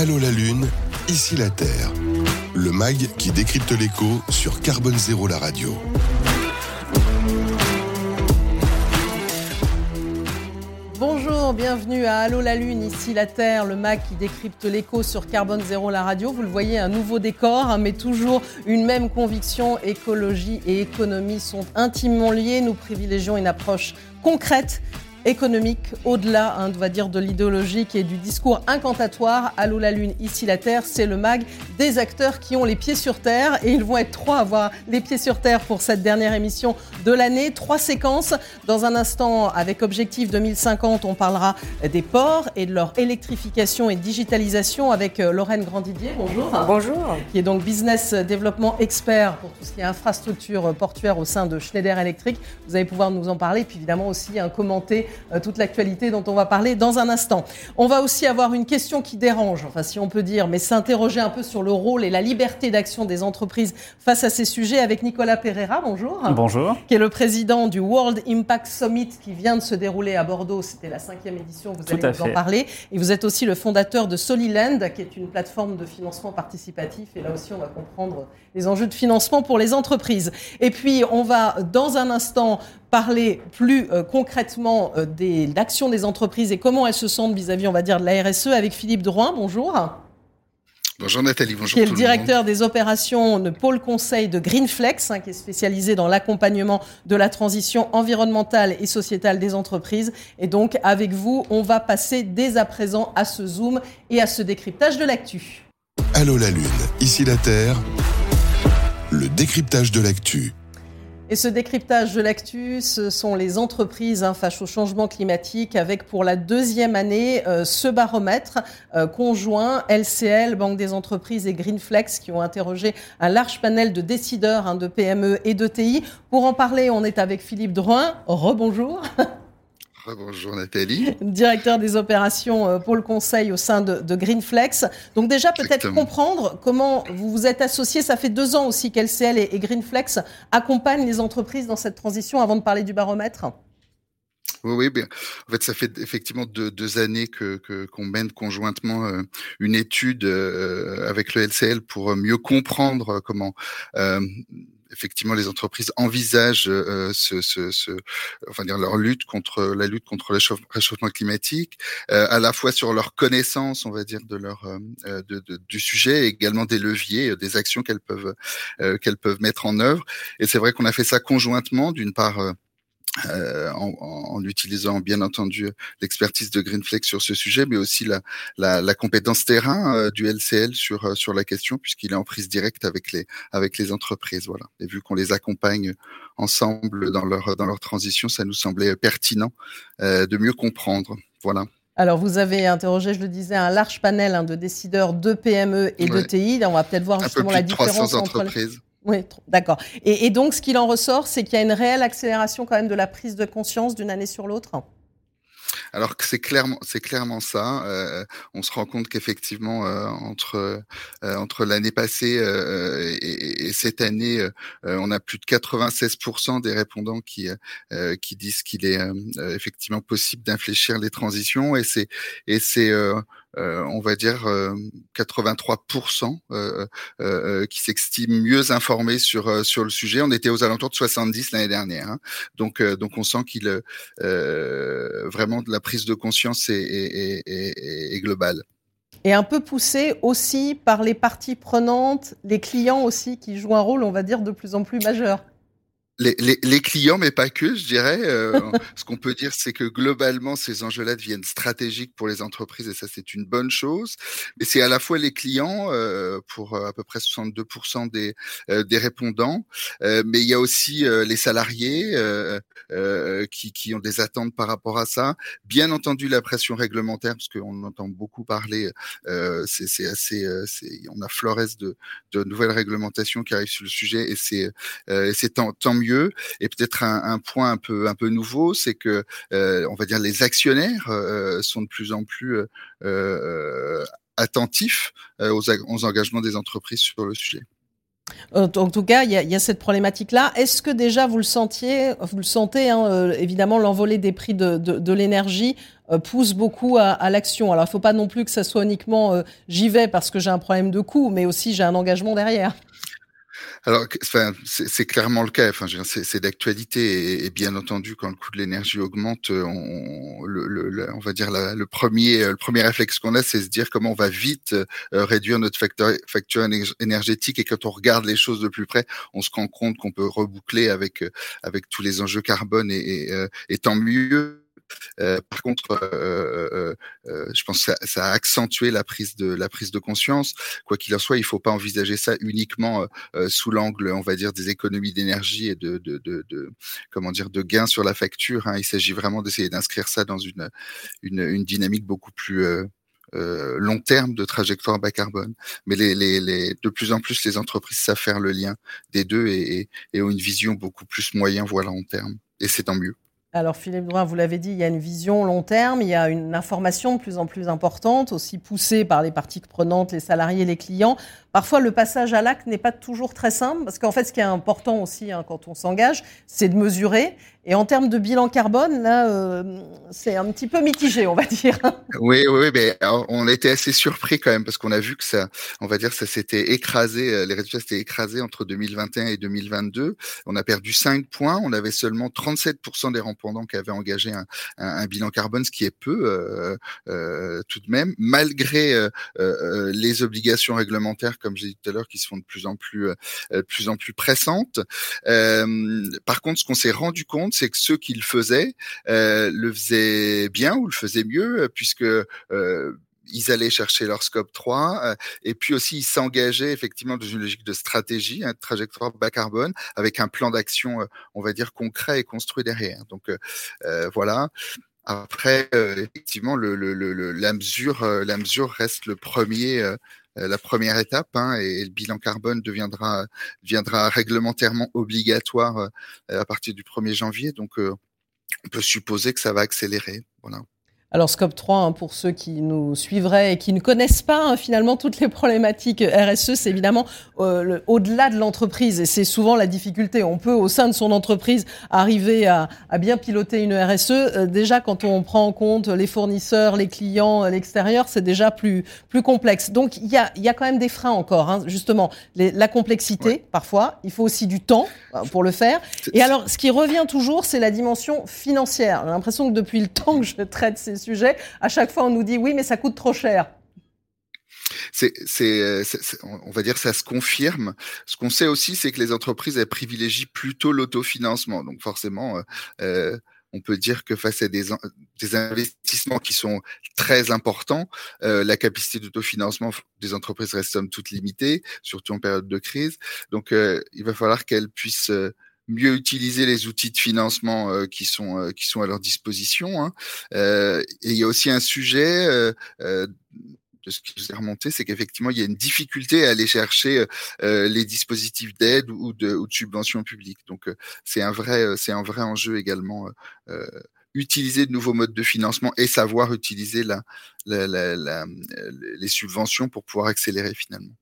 Allô la Lune, ici la Terre. Le mag qui décrypte l'écho sur Carbone Zéro la radio. Bonjour, bienvenue à Allô la Lune, ici la Terre, le mag qui décrypte l'écho sur Carbone Zéro la radio. Vous le voyez, un nouveau décor, mais toujours une même conviction. Écologie et économie sont intimement liées. Nous privilégions une approche concrète, économique, au-delà, on va dire, de l'idéologique et du discours incantatoire. Allô la Lune, ici la Terre, c'est le mag des acteurs qui ont les pieds sur terre, et ils vont être trois à avoir les pieds sur terre pour cette dernière émission de l'année. Trois séquences. Dans un instant, avec Objectif 2050, on parlera des ports et de leur électrification et digitalisation avec Lorraine Grandidier. Bonjour. Bonjour. Qui est donc business développement expert pour tout ce qui est infrastructure portuaire au sein de Schneider Electric. Vous allez pouvoir nous en parler, puis évidemment aussi commenter toute l'actualité dont on va parler dans un instant. On va aussi avoir une question qui dérange, enfin si on peut dire, mais s'interroger un peu sur le rôle et la liberté d'action des entreprises face à ces sujets avec Nicolas Pereira. Bonjour. Bonjour. Qui est le président du World Impact Summit qui vient de se dérouler à Bordeaux. C'était la 5e édition, vous allez nous en parler. Et vous êtes aussi le fondateur de Solylend, qui est une plateforme de financement participatif. Et là aussi, on va comprendre les enjeux de financement pour les entreprises. Et puis, on va dans un instant parler plus concrètement de l'action des entreprises et comment elles se sentent vis-à-vis, on va dire, de la RSE avec Philippe Drouin. Bonjour. Bonjour Nathalie, bonjour tout le monde. Qui est le directeur des opérations de Pôle Conseil de Greenflex, qui est spécialisé dans l'accompagnement de la transition environnementale et sociétale des entreprises. Et donc, avec vous, on va passer dès à présent à ce zoom et à ce décryptage de l'actu. Allô la Lune, ici la Terre, le décryptage de l'actu. Et ce décryptage de l'actu, ce sont les entreprises face au changement climatique, avec pour la deuxième année ce baromètre conjoint LCL, Banque des entreprises, et Greenflex, qui ont interrogé un large panel de décideurs de PME et de TI. Pour en parler, on est avec Philippe Drouin. Rebonjour. Bonjour Nathalie. Directeur des opérations Pôle Conseil au sein de Greenflex. Donc déjà, peut-être Comprendre comment vous vous êtes associés. Ça fait 2 ans aussi qu'LCL et Greenflex accompagnent les entreprises dans cette transition, avant de parler du baromètre. Oui, bien. En fait, ça fait effectivement deux années qu'on mène conjointement une étude avec le LCL pour mieux comprendre comment... Effectivement, les entreprises envisagent leur lutte contre le réchauffement climatique, à la fois sur leur connaissance, on va dire, de leur du sujet, et également des leviers, des actions qu'elles peuvent mettre en œuvre. Et c'est vrai qu'on a fait ça conjointement, d'une part. En utilisant bien entendu l'expertise de Greenflex sur ce sujet, mais aussi la compétence terrain du LCL sur la question, puisqu'il est en prise directe avec les entreprises. Voilà. Et vu qu'on les accompagne ensemble dans leur transition, ça nous semblait pertinent de mieux comprendre. Voilà. Alors, vous avez interrogé, je le disais, un large panel de décideurs de PME et de TI. Là, on va peut-être voir justement la différence 300 entreprises. Oui, d'accord. Et donc, ce qu'il en ressort, c'est qu'il y a une réelle accélération quand même de la prise de conscience d'une année sur l'autre. Alors que c'est clairement ça. On se rend compte qu'effectivement entre l'année passée et cette année, on a plus de 96% des répondants qui disent qu'il est effectivement possible d'infléchir les transitions, et c'est on va dire 83% qui s'estiment mieux informés sur le sujet. On était aux alentours de 70 l'année dernière, hein. Donc on sent qu'il vraiment la prise de conscience est globale. Et un peu poussée aussi par les parties prenantes, les clients aussi, qui jouent un rôle, on va dire, de plus en plus majeur. Les clients, mais pas que, je dirais. Ce qu'on peut dire, c'est que globalement, ces enjeux-là deviennent stratégiques pour les entreprises, et ça, c'est une bonne chose. Mais c'est à la fois les clients, pour à peu près 62% des répondants, mais il y a aussi les salariés qui ont des attentes par rapport à ça. Bien entendu, la pression réglementaire, parce qu'on entend beaucoup parler. On a florès de nouvelles réglementations qui arrivent sur le sujet, et c'est tant mieux. Et peut-être un point un peu nouveau, c'est que on va dire les actionnaires sont de plus en plus attentifs aux engagements des entreprises sur le sujet. En tout cas, il y a cette problématique-là. Est-ce que déjà vous le sentez, évidemment, l'envolée des prix de l'énergie pousse beaucoup à l'action. Alors, il ne faut pas non plus que ça soit uniquement j'y vais parce que j'ai un problème de coût, mais aussi j'ai un engagement derrière. Alors, c'est clairement le cas. Enfin, c'est d'actualité et bien entendu, quand le coût de l'énergie augmente, on va dire le premier réflexe qu'on a, c'est se dire comment on va vite réduire notre facture énergétique. Et quand on regarde les choses de plus près, on se rend compte qu'on peut reboucler avec tous les enjeux carbone et tant mieux. Par contre, je pense que ça a accentué la prise de conscience. Quoi qu'il en soit, il ne faut pas envisager ça uniquement sous l'angle, on va dire, des économies d'énergie et de gains sur la facture, hein. Il s'agit vraiment d'essayer d'inscrire ça dans une dynamique beaucoup plus long terme de trajectoire bas carbone. Mais de plus en plus, les entreprises savent faire le lien des deux et ont une vision beaucoup plus moyen, voire long terme. Et c'est tant mieux. Alors Philippe Drouin, vous l'avez dit, il y a une vision long terme, il y a une information de plus en plus importante, aussi poussée par les parties prenantes, les salariés, les clients. Parfois, le passage à l'acte n'est pas toujours très simple, parce qu'en fait, ce qui est important aussi quand on s'engage, c'est de mesurer. Et en termes de bilan carbone, là, c'est un petit peu mitigé, on va dire. Oui, mais on était assez surpris quand même, parce qu'on a vu que ça, on va dire, ça s'était écrasé, les résultats s'étaient écrasés entre 2021 et 2022. On a perdu 5 points, on avait seulement 37% des pendant qu'il avait engagé un bilan carbone, ce qui est peu tout de même, malgré les obligations réglementaires, comme j'ai dit tout à l'heure, qui se font de plus en plus pressantes. Par contre, ce qu'on s'est rendu compte, c'est que ceux qui le faisaient bien ou le faisaient mieux, puisque ils allaient chercher leur Scope 3 et puis aussi ils s'engageaient effectivement dans une logique de stratégie, de trajectoire bas carbone avec un plan d'action, on va dire, concret et construit derrière. Donc voilà. Après, effectivement, la mesure reste la première étape, hein, et le bilan carbone deviendra réglementairement obligatoire à partir du 1er janvier. Donc, on peut supposer que ça va accélérer. Voilà. Alors, Scope 3, pour ceux qui nous suivraient et qui ne connaissent pas finalement toutes les problématiques RSE, c'est évidemment au-delà de l'entreprise et c'est souvent la difficulté. On peut, au sein de son entreprise, arriver à bien piloter une RSE. Déjà, quand on prend en compte les fournisseurs, les clients, l'extérieur, c'est déjà plus complexe. Donc, il y a quand même des freins encore, hein, justement. La complexité, ouais. Parfois, il faut aussi du temps pour le faire. Et alors, ce qui revient toujours, c'est la dimension financière. J'ai l'impression que depuis le temps que je traite ces sujet, à chaque fois on nous dit oui mais ça coûte trop cher. On va dire ça se confirme. Ce qu'on sait aussi, c'est que les entreprises, elles privilégient plutôt l'autofinancement. Donc forcément, on peut dire que face à des investissements qui sont très importants, la capacité d'autofinancement des entreprises reste somme toute limitée, surtout en période de crise. Donc il va falloir qu'elles puissent mieux utiliser les outils de financement qui sont à leur disposition, hein. Et il y a aussi un sujet de ce qui nous est remonté, c'est qu'effectivement il y a une difficulté à aller chercher les dispositifs d'aide ou de subventions publiques. Donc c'est un vrai enjeu également. Utiliser de nouveaux modes de financement et savoir utiliser les subventions pour pouvoir accélérer finalement.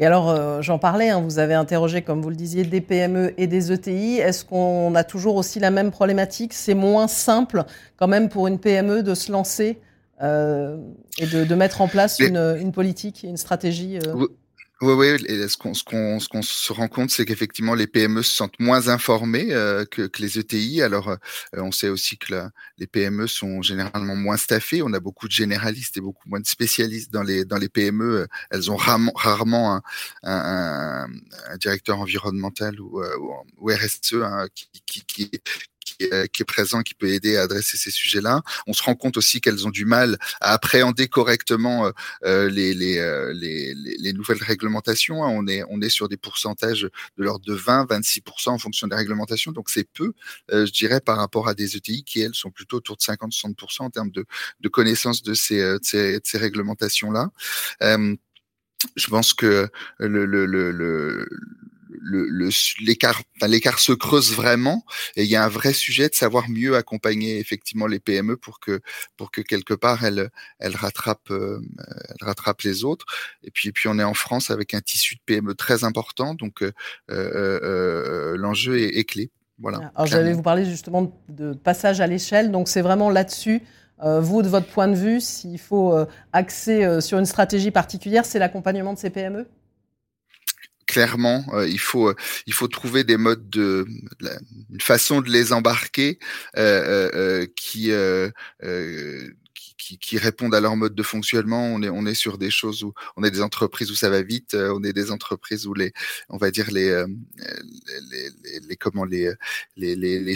Et alors, j'en parlais, hein, vous avez interrogé, comme vous le disiez, des PME et des ETI. Est-ce qu'on a toujours aussi la même problématique ? C'est moins simple quand même pour une PME de se lancer et de mettre en place une politique, une stratégie Oui. Et ce qu'on se rend compte, c'est qu'effectivement, les PME se sentent moins informées que les ETI. Alors, on sait aussi que les PME sont généralement moins staffées. On a beaucoup de généralistes et beaucoup moins de spécialistes dans les PME. Elles ont rarement un directeur environnemental ou RSE, hein, qui est présent, qui peut aider à adresser ces sujets-là. On se rend compte aussi qu'elles ont du mal à appréhender correctement les nouvelles réglementations. On est sur des pourcentages de l'ordre de 20-26% en fonction des réglementations. Donc, c'est peu, je dirais, par rapport à des ETI qui, elles, sont plutôt autour de 50-60% en termes de connaissance de ces réglementations-là. Je pense que le l'écart se creuse vraiment, et il y a un vrai sujet de savoir mieux accompagner effectivement les PME pour que quelque part elles rattrapent les autres. Et puis on est en France avec un tissu de PME très important, donc l'enjeu est clé. Voilà. Alors j'allais vous parler justement de passage à l'échelle, donc c'est vraiment là-dessus. Vous, de votre point de vue, s'il faut axer sur une stratégie particulière, c'est l'accompagnement de ces PME ? Clairement, il faut trouver des modes une façon de les embarquer qui répondent à leur mode de fonctionnement. On est sur des choses où on est des entreprises où ça va vite, on est des entreprises où les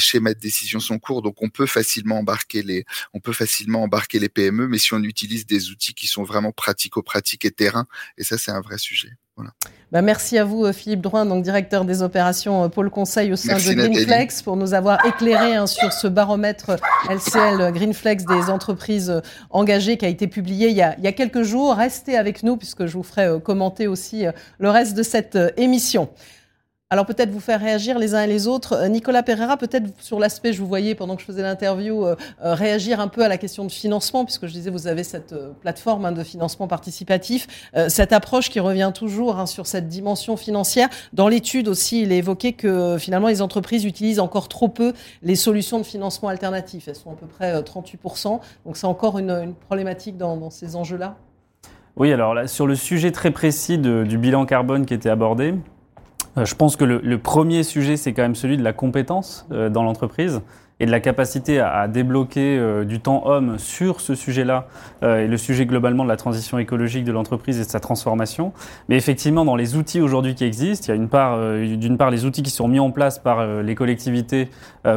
schémas de décision sont courts, donc on peut facilement embarquer les PME, mais si on utilise des outils qui sont vraiment pratico-pratiques et terrain, et ça c'est un vrai sujet. Voilà. Merci à vous Philippe Drouin, donc directeur des opérations Pôle Conseil au sein de Greenflex, pour nous avoir éclairé sur ce baromètre LCL Greenflex des entreprises engagées qui a été publié il y a quelques jours. Restez avec nous puisque je vous ferai commenter aussi le reste de cette émission. Alors peut-être vous faire réagir les uns et les autres. Nicolas Pereira, peut-être sur l'aspect, je vous voyais pendant que je faisais l'interview, réagir un peu à la question de financement, puisque je disais vous avez cette plateforme de financement participatif, cette approche qui revient toujours sur cette dimension financière. Dans l'étude aussi, il est évoqué que finalement les entreprises utilisent encore trop peu les solutions de financement alternatifs. Elles sont à peu près 38%, donc c'est encore une problématique dans ces enjeux-là. Oui, alors là, sur le sujet très précis du bilan carbone qui était abordé, je pense que le premier sujet, c'est quand même celui de la compétence dans l'entreprise et de la capacité à débloquer du temps homme sur ce sujet-là et le sujet globalement de la transition écologique de l'entreprise et de sa transformation. Mais effectivement, dans les outils aujourd'hui qui existent, il y a d'une part les outils qui sont mis en place par les collectivités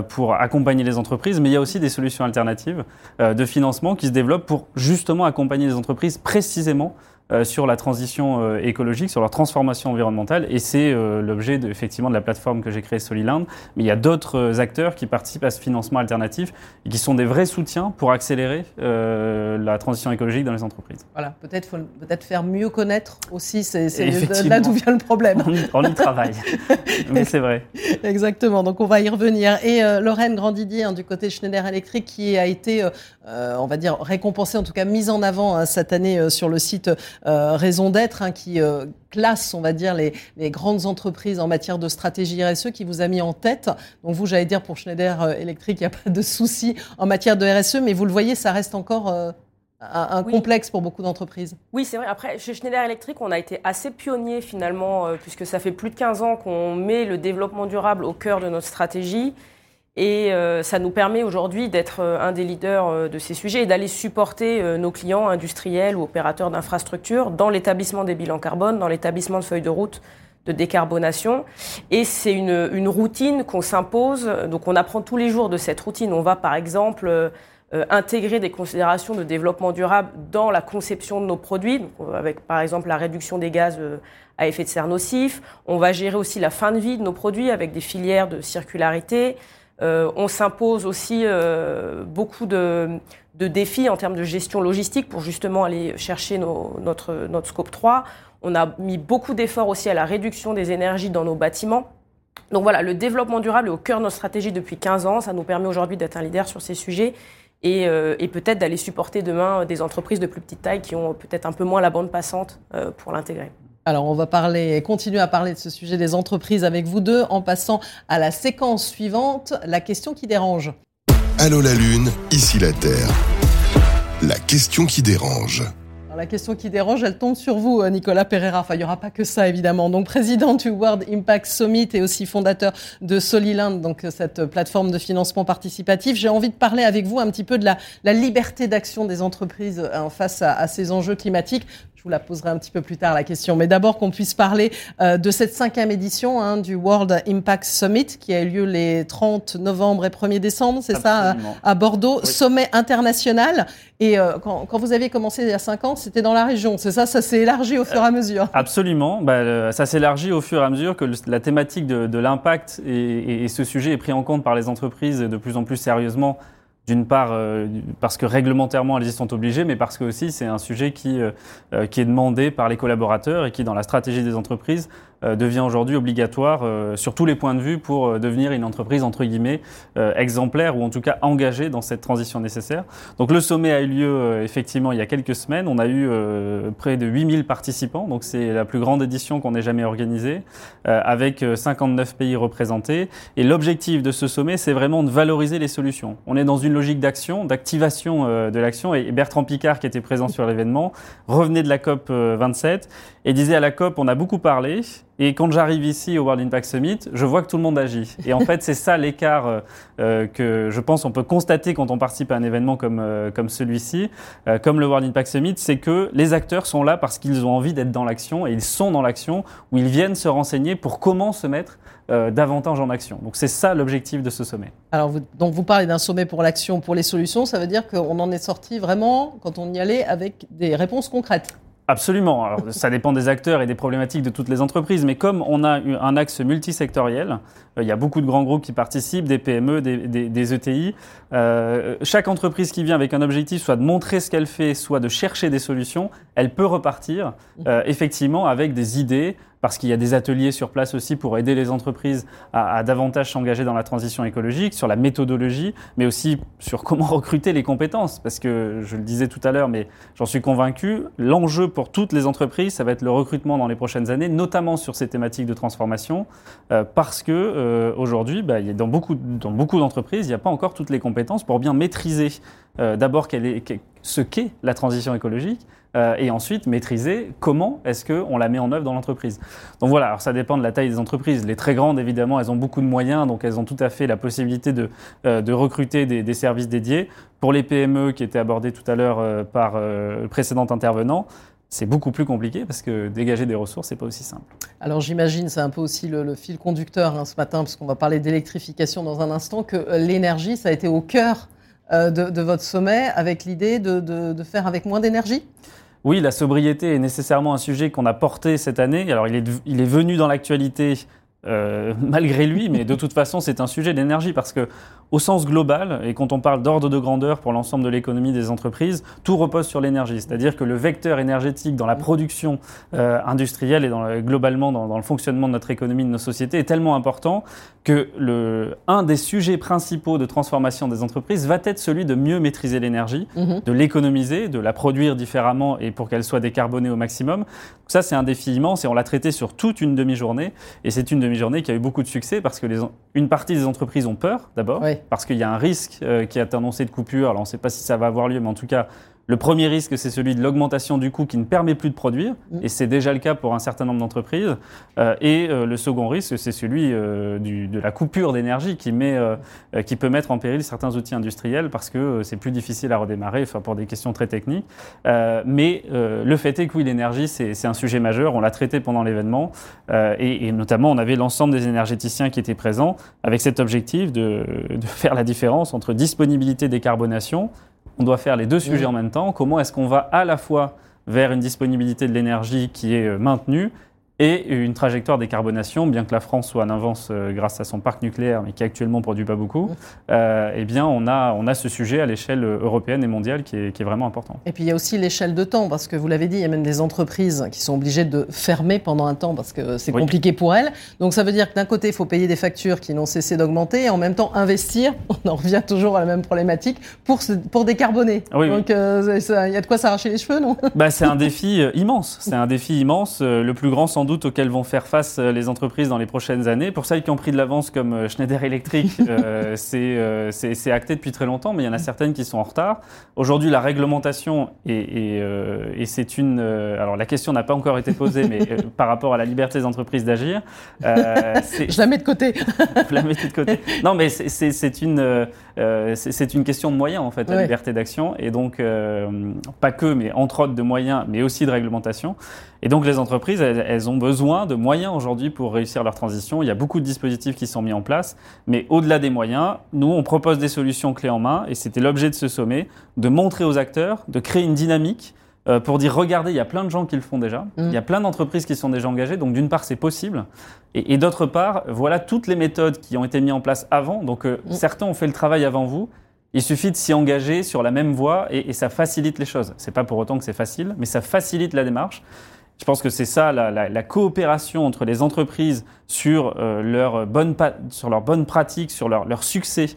pour accompagner les entreprises, mais il y a aussi des solutions alternatives de financement qui se développent pour justement accompagner les entreprises précisément sur la transition écologique, sur leur transformation environnementale, et c'est l'objet effectivement de la plateforme que j'ai créée Solylend. Mais il y a d'autres acteurs qui participent à ce financement alternatif et qui sont des vrais soutiens pour accélérer la transition écologique dans les entreprises. Voilà, peut-être faire mieux connaître aussi, c'est là d'où vient le problème. On y travaille, mais c'est vrai. Exactement, donc on va y revenir. Et Lorraine Grandidier, du côté Schneider Electric, qui a été, on va dire, récompensée, en tout cas mise en avant cette année sur le site Raison d'être, qui classe, on va dire, les grandes entreprises en matière de stratégie RSE, qui vous a mis en tête. Donc vous, j'allais dire, pour Schneider Electric, il n'y a pas de souci en matière de RSE, mais vous le voyez, ça reste encore un complexe pour beaucoup d'entreprises. Oui, c'est vrai. Après, chez Schneider Electric, on a été assez pionniers finalement, puisque ça fait plus de 15 ans qu'on met le développement durable au cœur de notre stratégie. Et ça nous permet aujourd'hui d'être un des leaders de ces sujets et d'aller supporter nos clients industriels ou opérateurs d'infrastructures dans l'établissement des bilans carbone, dans l'établissement de feuilles de route de décarbonation. Et c'est une routine qu'on s'impose, donc on apprend tous les jours de cette routine. On va par exemple intégrer des considérations de développement durable dans la conception de nos produits, donc avec par exemple la réduction des gaz à effet de serre nocifs. On va gérer aussi la fin de vie de nos produits avec des filières de circularité. On s'impose aussi beaucoup de défis en termes de gestion logistique pour justement aller chercher notre Scope 3. On a mis beaucoup d'efforts aussi à la réduction des énergies dans nos bâtiments. Donc voilà, le développement durable est au cœur de notre stratégie depuis 15 ans. Ça nous permet aujourd'hui d'être un leader sur ces sujets et peut-être d'aller supporter demain des entreprises de plus petite taille qui ont peut-être un peu moins la bande passante pour l'intégrer. Alors, on va continuer à parler de ce sujet des entreprises avec vous deux en passant à la séquence suivante, la question qui dérange. Allô la Lune, ici la Terre. La question qui dérange. Alors, la question qui dérange, elle tombe sur vous, Nicolas Pereira. Enfin, il n'y aura pas que ça, évidemment. Donc, président du World Impact Summit et aussi fondateur de Solylend, donc cette plateforme de financement participatif. J'ai envie de parler avec vous un petit peu de la liberté d'action des entreprises face à ces enjeux climatiques. Je vous la poserai un petit peu plus tard, la question. Mais d'abord, qu'on puisse parler de cette 5e édition du World Impact Summit qui a eu lieu les 30 novembre et 1er décembre, c'est Absolument. Ça, à Bordeaux, oui. Sommet international. Et quand vous aviez commencé il y a 5 ans, c'était dans la région, c'est ça ? Ça s'est élargi au fur et à mesure. Absolument. Ça s'est élargi au fur et à mesure que la thématique de l'impact et ce sujet est pris en compte par les entreprises de plus en plus sérieusement. D'une part, parce que réglementairement, elles y sont obligées, mais parce que aussi, c'est un sujet qui est demandé par les collaborateurs et qui, dans la stratégie des entreprises, devient aujourd'hui obligatoire sur tous les points de vue pour devenir une entreprise, entre guillemets, exemplaire ou en tout cas engagée dans cette transition nécessaire. Donc le sommet a eu lieu effectivement il y a quelques semaines. On a eu près de 8000 participants, donc c'est la plus grande édition qu'on ait jamais organisée, avec 59 pays représentés. Et l'objectif de ce sommet, c'est vraiment de valoriser les solutions. On est dans une logique d'action, d'activation de l'action. Et Bertrand Piccard, qui était présent sur l'événement, revenait de la COP 27 et disait à la COP, on a beaucoup parlé. Et quand j'arrive ici au World Impact Summit, je vois que tout le monde agit. Et en fait, c'est ça l'écart que je pense on peut constater quand on participe à un événement comme celui-ci, comme le World Impact Summit, c'est que les acteurs sont là parce qu'ils ont envie d'être dans l'action, et ils sont dans l'action, où ils viennent se renseigner pour comment se mettre davantage en action. Donc c'est ça l'objectif de ce sommet. Alors vous parlez d'un sommet pour l'action, pour les solutions, ça veut dire qu'on en est sorti vraiment, quand on y allait, avec des réponses concrètes. Absolument. Alors, ça dépend des acteurs et des problématiques de toutes les entreprises, mais comme on a un axe multisectoriel, il y a beaucoup de grands groupes qui participent, des PME, des ETI. Chaque entreprise qui vient avec un objectif, soit de montrer ce qu'elle fait, soit de chercher des solutions, elle peut repartir effectivement avec des idées, parce qu'il y a des ateliers sur place aussi pour aider les entreprises à davantage s'engager dans la transition écologique, sur la méthodologie, mais aussi sur comment recruter les compétences. Parce que, je le disais tout à l'heure, mais j'en suis convaincu, l'enjeu pour toutes les entreprises, ça va être le recrutement dans les prochaines années, notamment sur ces thématiques de transformation, parce que aujourd'hui, dans beaucoup d'entreprises, il n'y a pas encore toutes les compétences pour bien maîtriser d'abord ce qu'est la transition écologique, et ensuite maîtriser comment est-ce qu'on la met en œuvre dans l'entreprise. Donc voilà, alors ça dépend de la taille des entreprises. Les très grandes, évidemment, elles ont beaucoup de moyens, donc elles ont tout à fait la possibilité de recruter des services dédiés. Pour les PME qui étaient abordées tout à l'heure par le précédent intervenant, c'est beaucoup plus compliqué parce que dégager des ressources, c'est pas aussi simple. Alors j'imagine, c'est un peu aussi le fil conducteur ce matin, parce qu'on va parler d'électrification dans un instant, que l'énergie, ça a été au cœur de votre sommet, avec l'idée de faire avec moins d'énergie ? Oui, la sobriété est nécessairement un sujet qu'on a porté cette année. Alors, il est venu dans l'actualité malgré lui, mais de toute façon, c'est un sujet d'énergie parce que, au sens global, et quand on parle d'ordre de grandeur pour l'ensemble de l'économie des entreprises, tout repose sur l'énergie. C'est-à-dire que le vecteur énergétique dans la production industrielle et globalement dans le fonctionnement de notre économie, de nos sociétés, est tellement important que un des sujets principaux de transformation des entreprises va être celui de mieux maîtriser l'énergie, de l'économiser, de la produire différemment et pour qu'elle soit décarbonée au maximum. Donc ça, c'est un défi immense et on l'a traité sur toute une demi-journée. Et c'est une demi-journée qui a eu beaucoup de succès parce que une partie des entreprises ont peur, d'abord, oui, parce qu'il y a un risque qui est annoncé de coupure. Alors, on ne sait pas si ça va avoir lieu, mais en tout cas, le premier risque, c'est celui de l'augmentation du coût qui ne permet plus de produire, et c'est déjà le cas pour un certain nombre d'entreprises. Et le second risque, c'est celui de la coupure d'énergie qui peut mettre en péril certains outils industriels parce que c'est plus difficile à redémarrer, enfin pour des questions très techniques. Mais le fait est que oui, l'énergie, c'est un sujet majeur. On l'a traité pendant l'événement, et notamment, on avait l'ensemble des énergéticiens qui étaient présents avec cet objectif de faire la différence entre disponibilité et décarbonation. On doit faire les deux sujets en même temps. Comment est-ce qu'on va à la fois vers une disponibilité de l'énergie qui est maintenue et une trajectoire décarbonation, bien que la France soit en avance grâce à son parc nucléaire, mais qui actuellement ne produit pas beaucoup, on a ce sujet à l'échelle européenne et mondiale qui est vraiment important. Et puis il y a aussi l'échelle de temps, parce que vous l'avez dit, il y a même des entreprises qui sont obligées de fermer pendant un temps, parce que c'est compliqué pour elles. Donc ça veut dire que d'un côté, il faut payer des factures qui n'ont cessé d'augmenter, et en même temps investir, on en revient toujours à la même problématique, pour décarboner. Oui, donc il y a de quoi s'arracher les cheveux, non ? C'est un défi immense, le plus grand sans doute auxquels vont faire face les entreprises dans les prochaines années. Pour celles qui ont pris de l'avance comme Schneider Electric, c'est acté depuis très longtemps, mais il y en a certaines qui sont en retard. Aujourd'hui, la réglementation et c'est une... alors la question n'a pas encore été posée, mais par rapport à la liberté des entreprises d'agir... je la mets de côté. Vous la mettez de côté. Non, mais c'est une question de moyens, en fait, la liberté d'action. Et donc, pas que, mais entre autres de moyens, mais aussi de réglementation. Et donc, les entreprises, elles ont besoin de moyens aujourd'hui pour réussir leur transition. Il y a beaucoup de dispositifs qui sont mis en place. Mais au-delà des moyens, nous, on propose des solutions clés en main. Et c'était l'objet de ce sommet, de montrer aux acteurs, de créer une dynamique pour dire, regardez, il y a plein de gens qui le font déjà. Il y a plein d'entreprises qui sont déjà engagées. Donc, d'une part, c'est possible. Et d'autre part, voilà toutes les méthodes qui ont été mises en place avant. Donc, certains ont fait le travail avant vous. Il suffit de s'y engager sur la même voie et ça facilite les choses. C'est pas pour autant que c'est facile, mais ça facilite la démarche. Je pense que c'est ça, la coopération entre les entreprises sur leurs bonnes pratiques, sur leur succès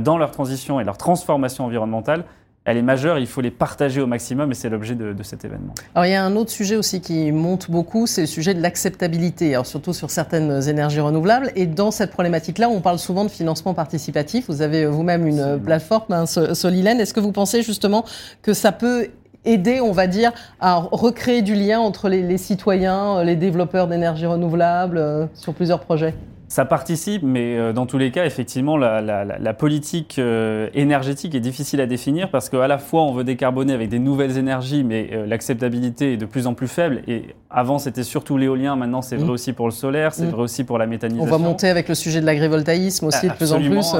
dans leur transition et leur transformation environnementale. Elle est majeure, il faut les partager au maximum et c'est l'objet de cet événement. Alors il y a un autre sujet aussi qui monte beaucoup, c'est le sujet de l'acceptabilité, alors surtout sur certaines énergies renouvelables. Et dans cette problématique-là, on parle souvent de financement participatif. Vous avez vous-même une plateforme, Solylend. Est-ce que vous pensez justement que ça peut aider, on va dire, à recréer du lien entre les citoyens, les développeurs d'énergie renouvelable sur plusieurs projets ? Ça participe, mais dans tous les cas, effectivement, la politique énergétique est difficile à définir parce qu'à la fois, on veut décarboner avec des nouvelles énergies, mais l'acceptabilité est de plus en plus faible. Et avant, c'était surtout l'éolien. Maintenant, c'est vrai aussi pour le solaire, c'est vrai aussi pour la méthanisation. On va monter avec le sujet de l'agrivoltaïsme aussi de plus en plus,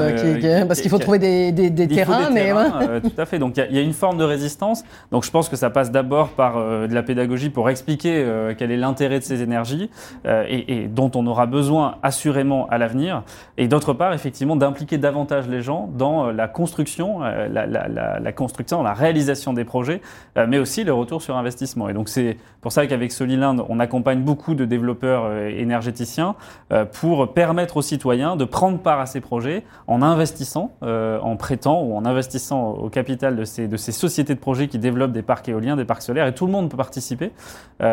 parce qu'il faut trouver des terrains. Tout à fait. Donc, il y a une forme de résistance. Donc, je pense que ça passe d'abord par de la pédagogie pour expliquer quel est l'intérêt de ces énergies et dont on aura besoin assurément à l'avenir, et d'autre part effectivement d'impliquer davantage les gens dans la construction, la réalisation des projets, mais aussi le retour sur investissement. Et donc c'est pour ça qu'avec Solylend, on accompagne beaucoup de développeurs énergéticiens pour permettre aux citoyens de prendre part à ces projets en investissant, en prêtant ou en investissant au capital de ces sociétés de projets qui développent des parcs éoliens, des parcs solaires, et tout le monde peut participer.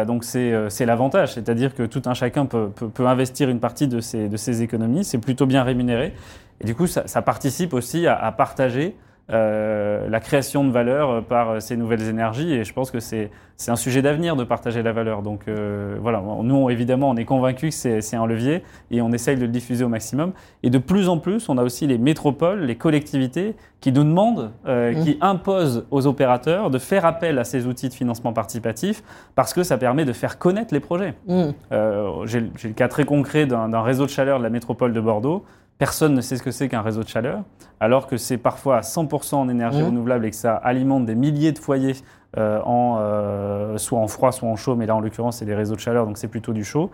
Donc c'est l'avantage, c'est-à-dire que tout un chacun peut investir une partie de ces économies, c'est plutôt bien rémunéré. Et du coup, ça participe aussi à partager la création de valeur par ces nouvelles énergies. Et je pense que c'est un sujet d'avenir de partager la valeur. Donc voilà, nous, évidemment, on est convaincus que c'est un levier et on essaye de le diffuser au maximum. Et de plus en plus, on a aussi les métropoles, les collectivités qui nous demandent, qui imposent aux opérateurs de faire appel à ces outils de financement participatif parce que ça permet de faire connaître les projets. J'ai le cas très concret d'un réseau de chaleur de la métropole de Bordeaux. Personne ne sait ce que c'est qu'un réseau de chaleur, alors que c'est parfois à 100% en énergie renouvelable et que ça alimente des milliers de foyers, soit en froid, soit en chaud, mais là en l'occurrence c'est des réseaux de chaleur, donc c'est plutôt du chaud.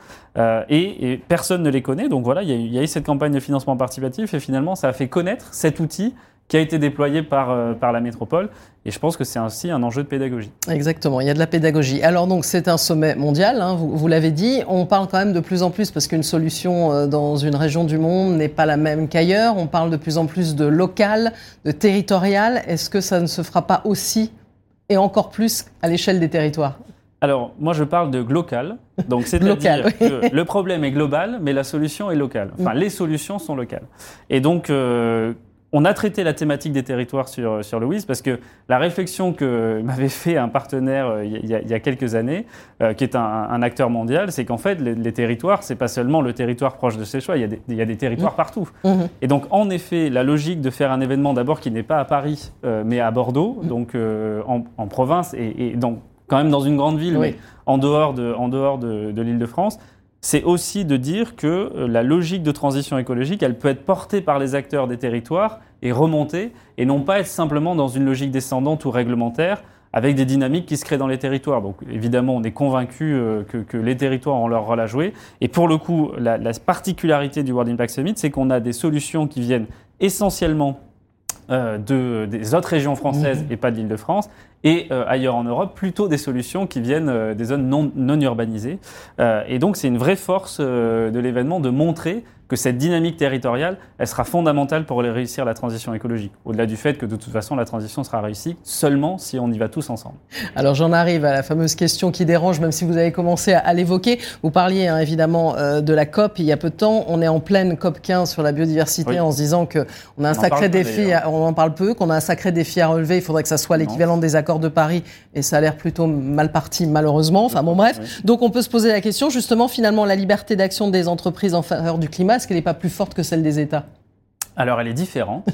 Et personne ne les connaît, donc voilà, il y a eu cette campagne de financement participatif et finalement ça a fait connaître cet outil qui a été déployé par la métropole. Et je pense que c'est aussi un enjeu de pédagogie. Exactement, il y a de la pédagogie. Alors donc c'est un sommet mondial, vous l'avez dit. On parle quand même de plus en plus, parce qu'une solution dans une région du monde n'est pas la même qu'ailleurs. On parle de plus en plus de local, de territorial. Est-ce que ça ne se fera pas aussi, et encore plus, à l'échelle des territoires ? Alors, moi, je parle de glocal. Donc, c'est-à-dire que le problème est global, mais la solution est locale. Enfin, les solutions sont locales. Et donc... on a traité la thématique des territoires sur le WIS parce que la réflexion que m'avait fait un partenaire il y a quelques années, qui est un acteur mondial, c'est qu'en fait, les territoires, c'est pas seulement le territoire proche de ses choix, il y a des territoires partout. Et donc, en effet, la logique de faire un événement d'abord qui n'est pas à Paris, mais à Bordeaux, donc en province, et donc quand même dans une grande ville, mais en dehors de l'Île-de-France, c'est aussi de dire que la logique de transition écologique, elle peut être portée par les acteurs des territoires et remontée, et non pas être simplement dans une logique descendante ou réglementaire, avec des dynamiques qui se créent dans les territoires. Donc évidemment, on est convaincu que les territoires ont leur rôle à jouer. Et pour le coup, la particularité du World Impact Summit, c'est qu'on a des solutions qui viennent essentiellement des autres régions françaises et pas de l'Île-de-France, et ailleurs en Europe, plutôt des solutions qui viennent des zones non urbanisées. Et donc, c'est une vraie force de l'événement de montrer que cette dynamique territoriale, elle sera fondamentale pour réussir la transition écologique. Au-delà du fait que, de toute façon, la transition sera réussie seulement si on y va tous ensemble. Alors, j'en arrive à la fameuse question qui dérange, même si vous avez commencé à l'évoquer. Vous parliez, évidemment, de la COP il y a peu de temps. On est en pleine COP 15 sur la biodiversité en se disant qu'on a un sacré défi, on en parle peu, qu'on a un sacré défi à relever. Il faudrait que ça soit l'équivalent des accords de Paris, et ça a l'air plutôt mal parti, malheureusement. Enfin, bon, bref. Oui. Donc, on peut se poser la question, justement, finalement, la liberté d'action des entreprises en faveur du climat, est-ce qu'elle n'est pas plus forte que celle des États ? Alors, elle est différente.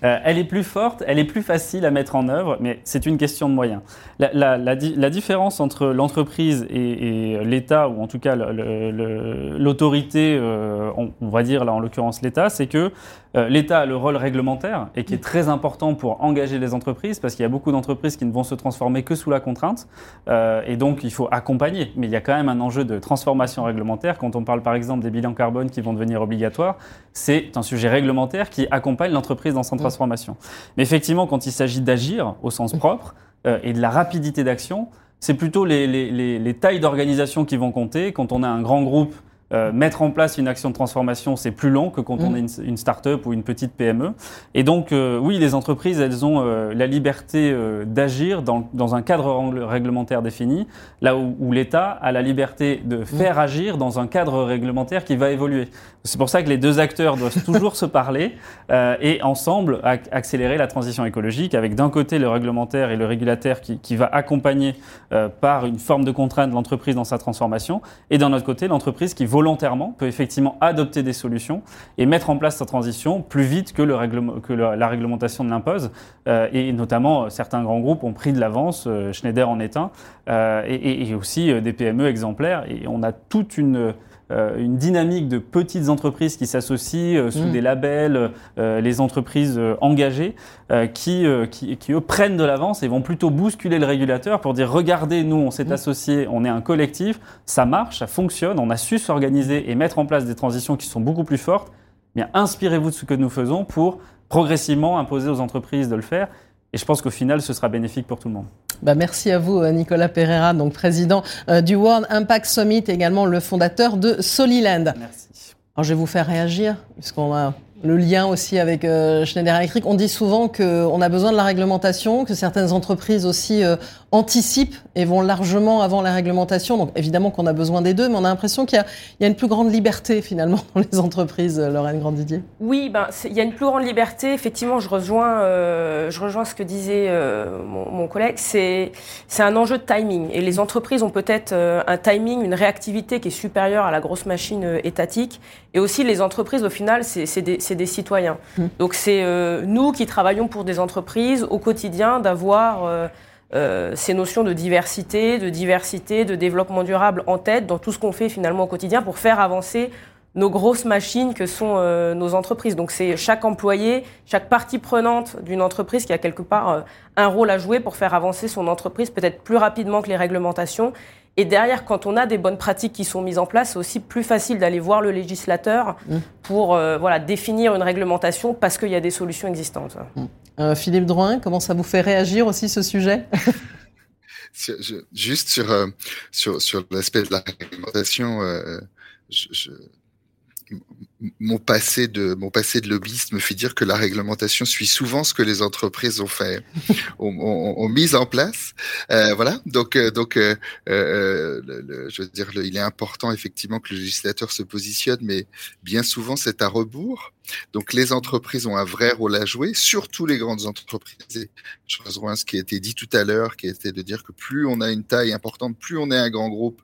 Elle est plus forte, elle est plus facile à mettre en œuvre, mais c'est une question de moyens. La différence entre l'entreprise et l'État, ou en tout cas l'autorité, on va dire là en l'occurrence l'État, c'est que l'État a le rôle réglementaire et qui est très important pour engager les entreprises, parce qu'il y a beaucoup d'entreprises qui ne vont se transformer que sous la contrainte, et donc il faut accompagner. Mais il y a quand même un enjeu de transformation réglementaire. Quand on parle par exemple des bilans carbone qui vont devenir obligatoires, c'est un sujet réglementaire qui accompagne l'entreprise dans sa transformation. Mais effectivement, quand il s'agit d'agir au sens propre et de la rapidité d'action, c'est plutôt les tailles d'organisation qui vont compter. Quand on a un grand groupe, mettre en place une action de transformation, c'est plus long que quand on est une start-up ou une petite PME. Et donc, oui, les entreprises, elles ont la liberté d'agir dans un cadre réglementaire défini, là où l'État a la liberté de faire agir dans un cadre réglementaire qui va évoluer. C'est pour ça que les deux acteurs doivent toujours se parler et ensemble accélérer la transition écologique, avec d'un côté le réglementaire et le régulateur qui va accompagner par une forme de contrainte l'entreprise dans sa transformation, et d'un autre côté l'entreprise qui volontairement peut effectivement adopter des solutions et mettre en place sa transition plus vite que, la réglementation ne l'impose. Et notamment, certains grands groupes ont pris de l'avance, Schneider en est un, et aussi des PME exemplaires. Et on a toute une dynamique de petites entreprises qui s'associent sous des labels, les entreprises engagées, qui eux prennent de l'avance et vont plutôt bousculer le régulateur pour dire « Regardez, nous, on s'est associés, on est un collectif, ça marche, ça fonctionne, on a su s'organiser et mettre en place des transitions qui sont beaucoup plus fortes. Eh bien, inspirez-vous de ce que nous faisons pour progressivement imposer aux entreprises de le faire. » Et je pense qu'au final, ce sera bénéfique pour tout le monde. Bah, merci à vous, Nicolas Pereira, donc président du World Impact Summit, également le fondateur de Solylend. Merci. Alors, je vais vous faire réagir, puisqu'on a le lien aussi avec Schneider Electric. On dit souvent qu'on a besoin de la réglementation, que certaines entreprises aussi anticipent et vont largement avant la réglementation. Donc, évidemment qu'on a besoin des deux, mais on a l'impression qu'il y a une plus grande liberté, finalement, dans les entreprises, Lorraine Grandidier. Oui, il y a une plus grande liberté. Effectivement, je rejoins ce que disait mon collègue. C'est un enjeu de timing. Et les entreprises ont peut-être un timing, une réactivité qui est supérieure à la grosse machine étatique. Et aussi, les entreprises, au final, c'est des citoyens. Donc c'est nous qui travaillons pour des entreprises au quotidien d'avoir ces notions de diversité, de développement durable en tête dans tout ce qu'on fait finalement au quotidien pour faire avancer nos grosses machines que sont nos entreprises. Donc c'est chaque employé, chaque partie prenante d'une entreprise qui a quelque part un rôle à jouer pour faire avancer son entreprise peut-être plus rapidement que les réglementations. Et derrière, quand on a des bonnes pratiques qui sont mises en place, c'est aussi plus facile d'aller voir le législateur pour définir une réglementation parce qu'il y a des solutions existantes. Philippe Drouin, comment ça vous fait réagir aussi ce sujet ? Juste sur l'aspect de la réglementation, Mon passé de lobbyiste me fait dire que la réglementation suit souvent ce que les entreprises ont mis en place. Il est important effectivement que le législateur se positionne, mais bien souvent c'est à rebours. Donc les entreprises ont un vrai rôle à jouer, surtout les grandes entreprises. Je rejoins ce qui a été dit tout à l'heure, qui était de dire que plus on a une taille importante, plus on est un grand groupe,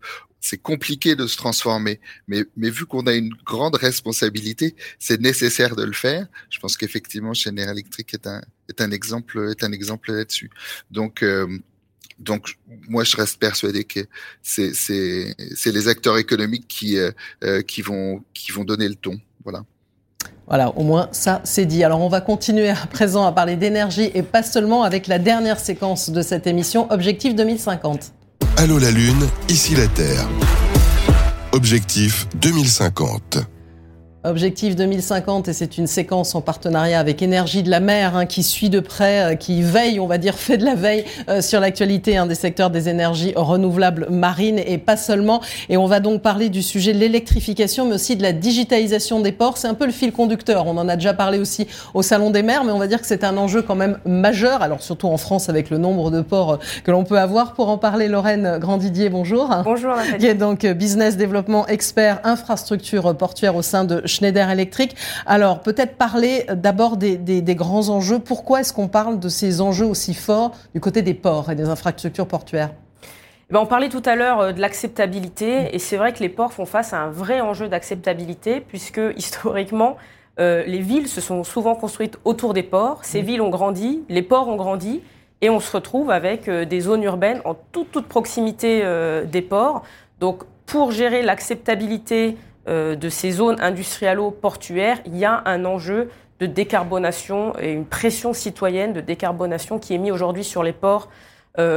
c'est compliqué de se transformer, mais vu qu'on a une grande responsabilité, c'est nécessaire de le faire. Je pense qu'effectivement, Schneider Electric est un exemple là-dessus. Donc, moi, je reste persuadé que c'est les acteurs économiques qui vont donner le ton. Voilà, au moins ça c'est dit. Alors on va continuer à présent à parler d'énergie et pas seulement avec la dernière séquence de cette émission, Objectif 2050. Allô la Lune, ici la Terre. Objectif 2050. Objectif 2050, et c'est une séquence en partenariat avec Énergie de la Mer qui suit de près, qui veille, on va dire, fait de la veille sur l'actualité des secteurs des énergies renouvelables marines et pas seulement. Et on va donc parler du sujet de l'électrification, mais aussi de la digitalisation des ports. C'est un peu le fil conducteur. On en a déjà parlé aussi au Salon des Mers, mais on va dire que c'est un enjeu quand même majeur. Alors surtout en France avec le nombre de ports que l'on peut avoir. Pour en parler, Lorraine Grandidier, bonjour. Bonjour Nathalie. Qui est donc business développement expert infrastructure portuaire au sein de Schneider Electric. Alors, peut-être parler d'abord des grands enjeux. Pourquoi est-ce qu'on parle de ces enjeux aussi forts du côté des ports et des infrastructures portuaires ? On parlait tout à l'heure de l'acceptabilité, et c'est vrai que les ports font face à un vrai enjeu d'acceptabilité, puisque historiquement, les villes se sont souvent construites autour des ports. Ces villes ont grandi, les ports ont grandi, et on se retrouve avec des zones urbaines en toute proximité des ports. Donc, pour gérer l'acceptabilité de ces zones industrialo-portuaires, il y a un enjeu de décarbonation et une pression citoyenne de décarbonation qui est mise aujourd'hui sur les ports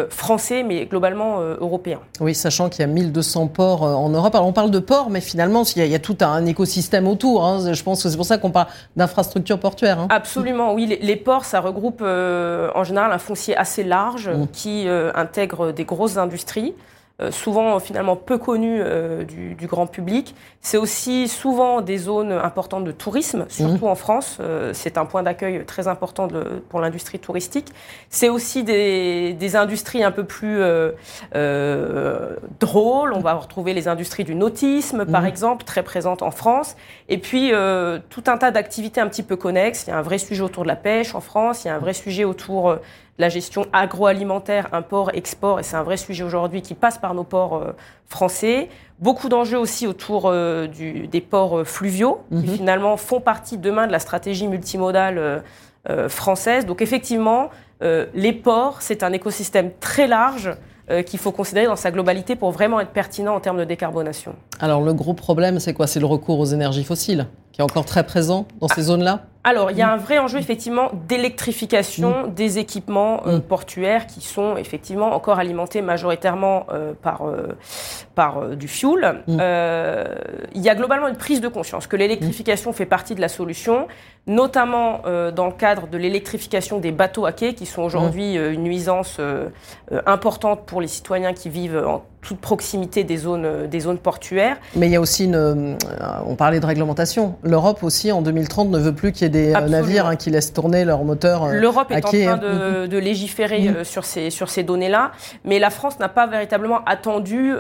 français, mais globalement européen. Oui, sachant qu'il y a 1200 ports en Europe. Alors, on parle de ports, mais finalement, il y a tout un écosystème autour. Hein. Je pense que c'est pour ça qu'on parle d'infrastructures portuaires. Hein. Absolument, oui. Les ports, ça regroupe en général un foncier assez large qui intègre des grosses industries, souvent finalement peu connues du grand public. C'est aussi souvent des zones importantes de tourisme, surtout en France. C'est un point d'accueil très important pour l'industrie touristique. C'est aussi des industries un peu plus drôles. On va retrouver les industries du nautisme, par exemple, très présentes en France. Et puis, tout un tas d'activités un petit peu connexes. Il y a un vrai sujet autour de la pêche en France. Il y a un vrai sujet autour... la gestion agroalimentaire, import-export, et c'est un vrai sujet aujourd'hui qui passe par nos ports français. Beaucoup d'enjeux aussi autour des ports fluviaux, qui finalement font partie demain de la stratégie multimodale française. Donc effectivement, les ports, c'est un écosystème très large qu'il faut considérer dans sa globalité pour vraiment être pertinent en termes de décarbonation. Alors le gros problème, c'est quoi ? C'est le recours aux énergies fossiles, qui est encore très présent dans ces zones-là ? Alors, il y a un vrai enjeu, effectivement, d'électrification des équipements portuaires qui sont, effectivement, encore alimentés majoritairement par du fuel. Il y a globalement une prise de conscience que l'électrification fait partie de la solution, notamment dans le cadre de l'électrification des bateaux à quai, qui sont aujourd'hui une nuisance importante pour les citoyens qui vivent en toute proximité des zones portuaires. Mais il y a aussi on parlait de réglementation. L'Europe aussi, en 2030, ne veut plus qu'il y ait des navires qui laissent tourner leur moteur à quai. L'Europe est en train de légiférer sur ces données-là, mais la France n'a pas véritablement attendu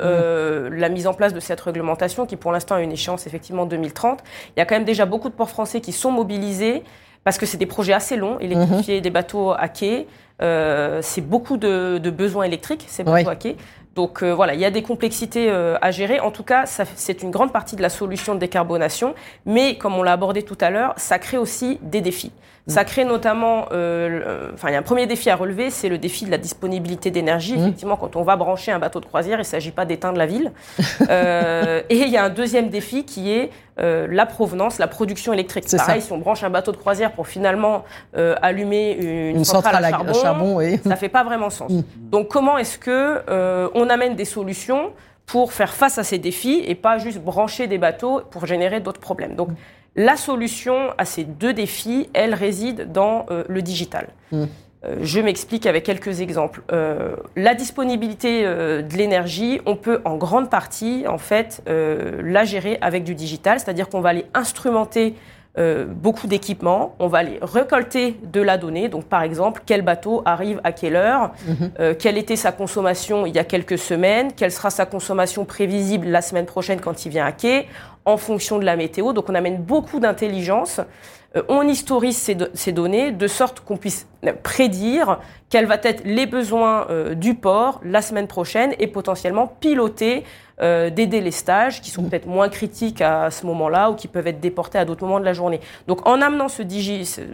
la mise en place de cette réglementation qui, pour l'instant, a une échéance effectivement 2030. Il y a quand même déjà beaucoup de ports français qui sont mobilisés parce que c'est des projets assez longs, électrifier des bateaux à quai. C'est beaucoup de besoins électriques, ces bateaux à quai. Donc voilà, il y a des complexités à gérer. En tout cas, c'est une grande partie de la solution de décarbonation. Mais comme on l'a abordé tout à l'heure, ça crée aussi des défis. Ça crée notamment... il y a un premier défi à relever, c'est le défi de la disponibilité d'énergie. Effectivement, quand on va brancher un bateau de croisière, il ne s'agit pas d'éteindre la ville. Et il y a un deuxième défi qui est la provenance, la production électrique. C'est pareil, si on branche un bateau de croisière pour finalement allumer une centrale à charbon, ça ne fait pas vraiment sens. Donc comment est-ce que... on amène des solutions pour faire face à ces défis et pas juste brancher des bateaux pour générer d'autres problèmes. Donc, la solution à ces deux défis, elle réside dans le digital. Je m'explique avec quelques exemples. La disponibilité de l'énergie, on peut en grande partie, en fait, la gérer avec du digital, c'est-à-dire qu'on va aller instrumenter beaucoup d'équipements, on va aller récolter de la donnée, donc par exemple quel bateau arrive à quelle heure, quelle était sa consommation il y a quelques semaines, quelle sera sa consommation prévisible la semaine prochaine quand il vient à quai, en fonction de la météo, donc on amène beaucoup d'intelligence, on historise ces données de sorte qu'on puisse prédire quels vont être les besoins du port la semaine prochaine et potentiellement piloter des délestages qui sont peut-être moins critiques à ce moment-là ou qui peuvent être déportés à d'autres moments de la journée. Donc en amenant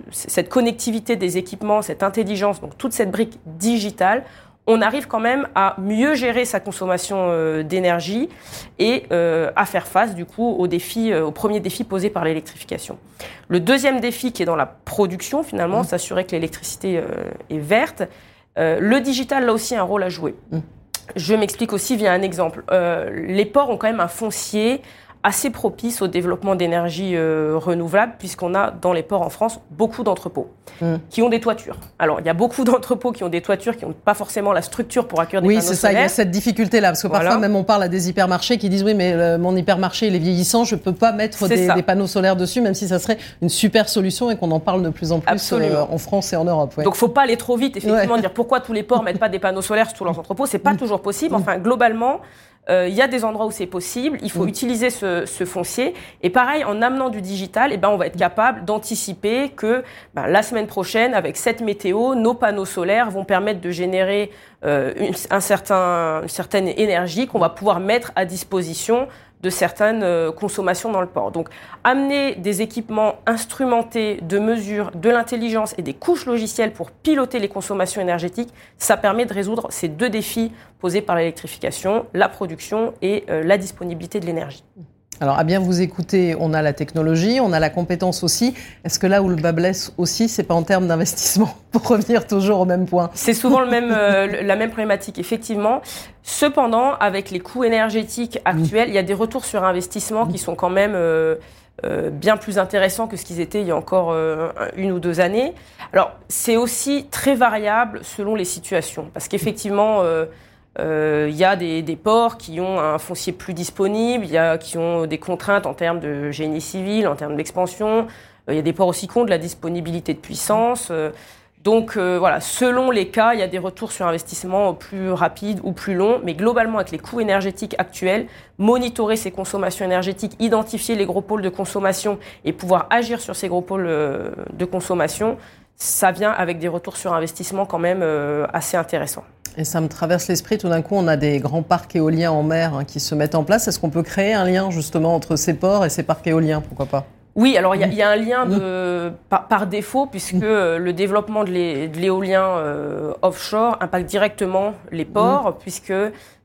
cette connectivité des équipements, cette intelligence, donc toute cette brique digitale, on arrive quand même à mieux gérer sa consommation d'énergie et à faire face du coup au premier défi posé par l'électrification. Le deuxième défi qui est dans la production finalement, s'assurer que l'électricité est verte, le digital là aussi a un rôle à jouer. Je m'explique aussi via un exemple. Les ports ont quand même un foncier assez propice au développement d'énergies renouvelables, puisqu'on a dans les ports en France beaucoup d'entrepôts qui ont des toitures. Alors, il y a beaucoup d'entrepôts qui ont des toitures, qui n'ont pas forcément la structure pour accueillir des panneaux solaires. Oui, c'est ça, il y a cette difficulté-là, parce que parfois même on parle à des hypermarchés qui disent « oui, mais mon hypermarché, il est vieillissant, je ne peux pas mettre des panneaux solaires dessus, même si ça serait une super solution et qu'on en parle de plus en plus en France et en Europe. Ouais. » Donc, il ne faut pas aller trop vite, effectivement, dire pourquoi tous les ports ne mettent pas des panneaux solaires sur tous leurs entrepôts, ce n'est pas toujours possible. Enfin, globalement... il y a des endroits où c'est possible, il faut utiliser ce foncier. Et pareil, en amenant du digital, on va être capable d'anticiper que la semaine prochaine, avec cette météo, nos panneaux solaires vont permettre de générer une certaine énergie qu'on va pouvoir mettre à disposition de certaines consommations dans le port. Donc, amener des équipements instrumentés de mesures, de l'intelligence et des couches logicielles pour piloter les consommations énergétiques, ça permet de résoudre ces deux défis posés par l'électrification, la production et la disponibilité de l'énergie. Alors, à bien vous écouter, on a la technologie, on a la compétence aussi. Est-ce que là où le bas blesse aussi, c'est pas en termes d'investissement, pour revenir toujours au même point? C'est souvent la même problématique, effectivement. Cependant, avec les coûts énergétiques actuels, il y a des retours sur investissement qui sont quand même bien plus intéressants que ce qu'ils étaient il y a encore une ou deux années. Alors, c'est aussi très variable selon les situations, parce qu'effectivement... y a des ports qui ont un foncier plus disponible, qui ont des contraintes en termes de génie civil, en termes d'expansion. Il y a des ports aussi qui ont de la disponibilité de puissance. Donc, selon les cas, il y a des retours sur investissement plus rapides ou plus longs. Mais globalement, avec les coûts énergétiques actuels, monitorer ces consommations énergétiques, identifier les gros pôles de consommation et pouvoir agir sur ces gros pôles de consommation, ça vient avec des retours sur investissement quand même assez intéressants. Et ça me traverse l'esprit, tout d'un coup, on a des grands parcs éoliens en mer qui se mettent en place. Est-ce qu'on peut créer un lien, justement, entre ces ports et ces parcs éoliens, pourquoi pas? Oui, alors il y a un lien par défaut, puisque le développement de l'éolien offshore impacte directement les ports, puisque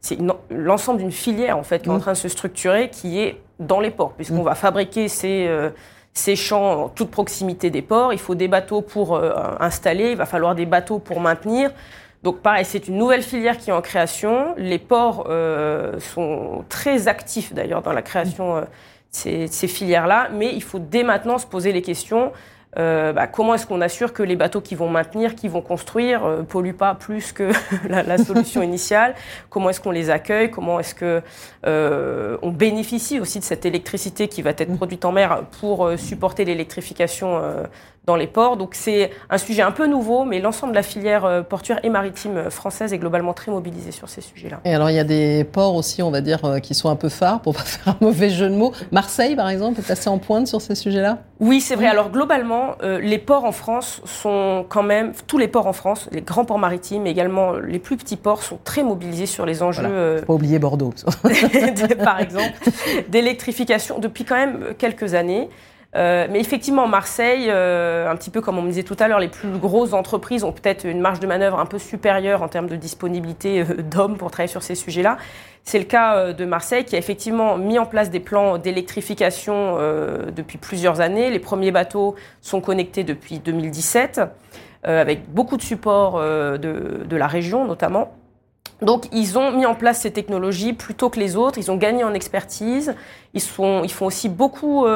c'est l'ensemble d'une filière, en fait, qui est en train de se structurer, qui est dans les ports, puisqu'on va fabriquer ces champs en toute proximité des ports. Il faut des bateaux pour installer, il va falloir des bateaux pour maintenir. Donc pareil, c'est une nouvelle filière qui est en création. Les ports sont très actifs d'ailleurs dans la création de ces filières-là, mais il faut dès maintenant se poser les questions. Comment est-ce qu'on assure que les bateaux qui vont maintenir, qui vont construire, polluent pas plus que la solution initiale? Comment est-ce qu'on les accueille? Comment est-ce que on bénéficie aussi de cette électricité qui va être produite en mer pour supporter l'électrification dans les ports? Donc c'est un sujet un peu nouveau, mais l'ensemble de la filière portuaire et maritime française est globalement très mobilisée sur ces sujets-là. Et alors il y a des ports aussi, on va dire, qui sont un peu phares, pour pas faire un mauvais jeu de mots. Marseille, par exemple, est assez en pointe sur ces sujets-là? Oui, c'est vrai. Alors globalement, les ports en France sont quand même, tous les ports en France, les grands ports maritimes, mais également les plus petits ports, sont très mobilisés sur les enjeux. Voilà. Faut pas oublier Bordeaux, par exemple, d'électrification depuis quand même quelques années. Mais effectivement, Marseille, un petit peu comme on me disait tout à l'heure, les plus grosses entreprises ont peut-être une marge de manœuvre un peu supérieure en termes de disponibilité d'hommes pour travailler sur ces sujets-là. C'est le cas de Marseille, qui a effectivement mis en place des plans d'électrification depuis plusieurs années. Les premiers bateaux sont connectés depuis 2017, avec beaucoup de support de la région notamment. Donc, ils ont mis en place ces technologies plutôt que les autres. Ils ont gagné en expertise. Ils font aussi beaucoup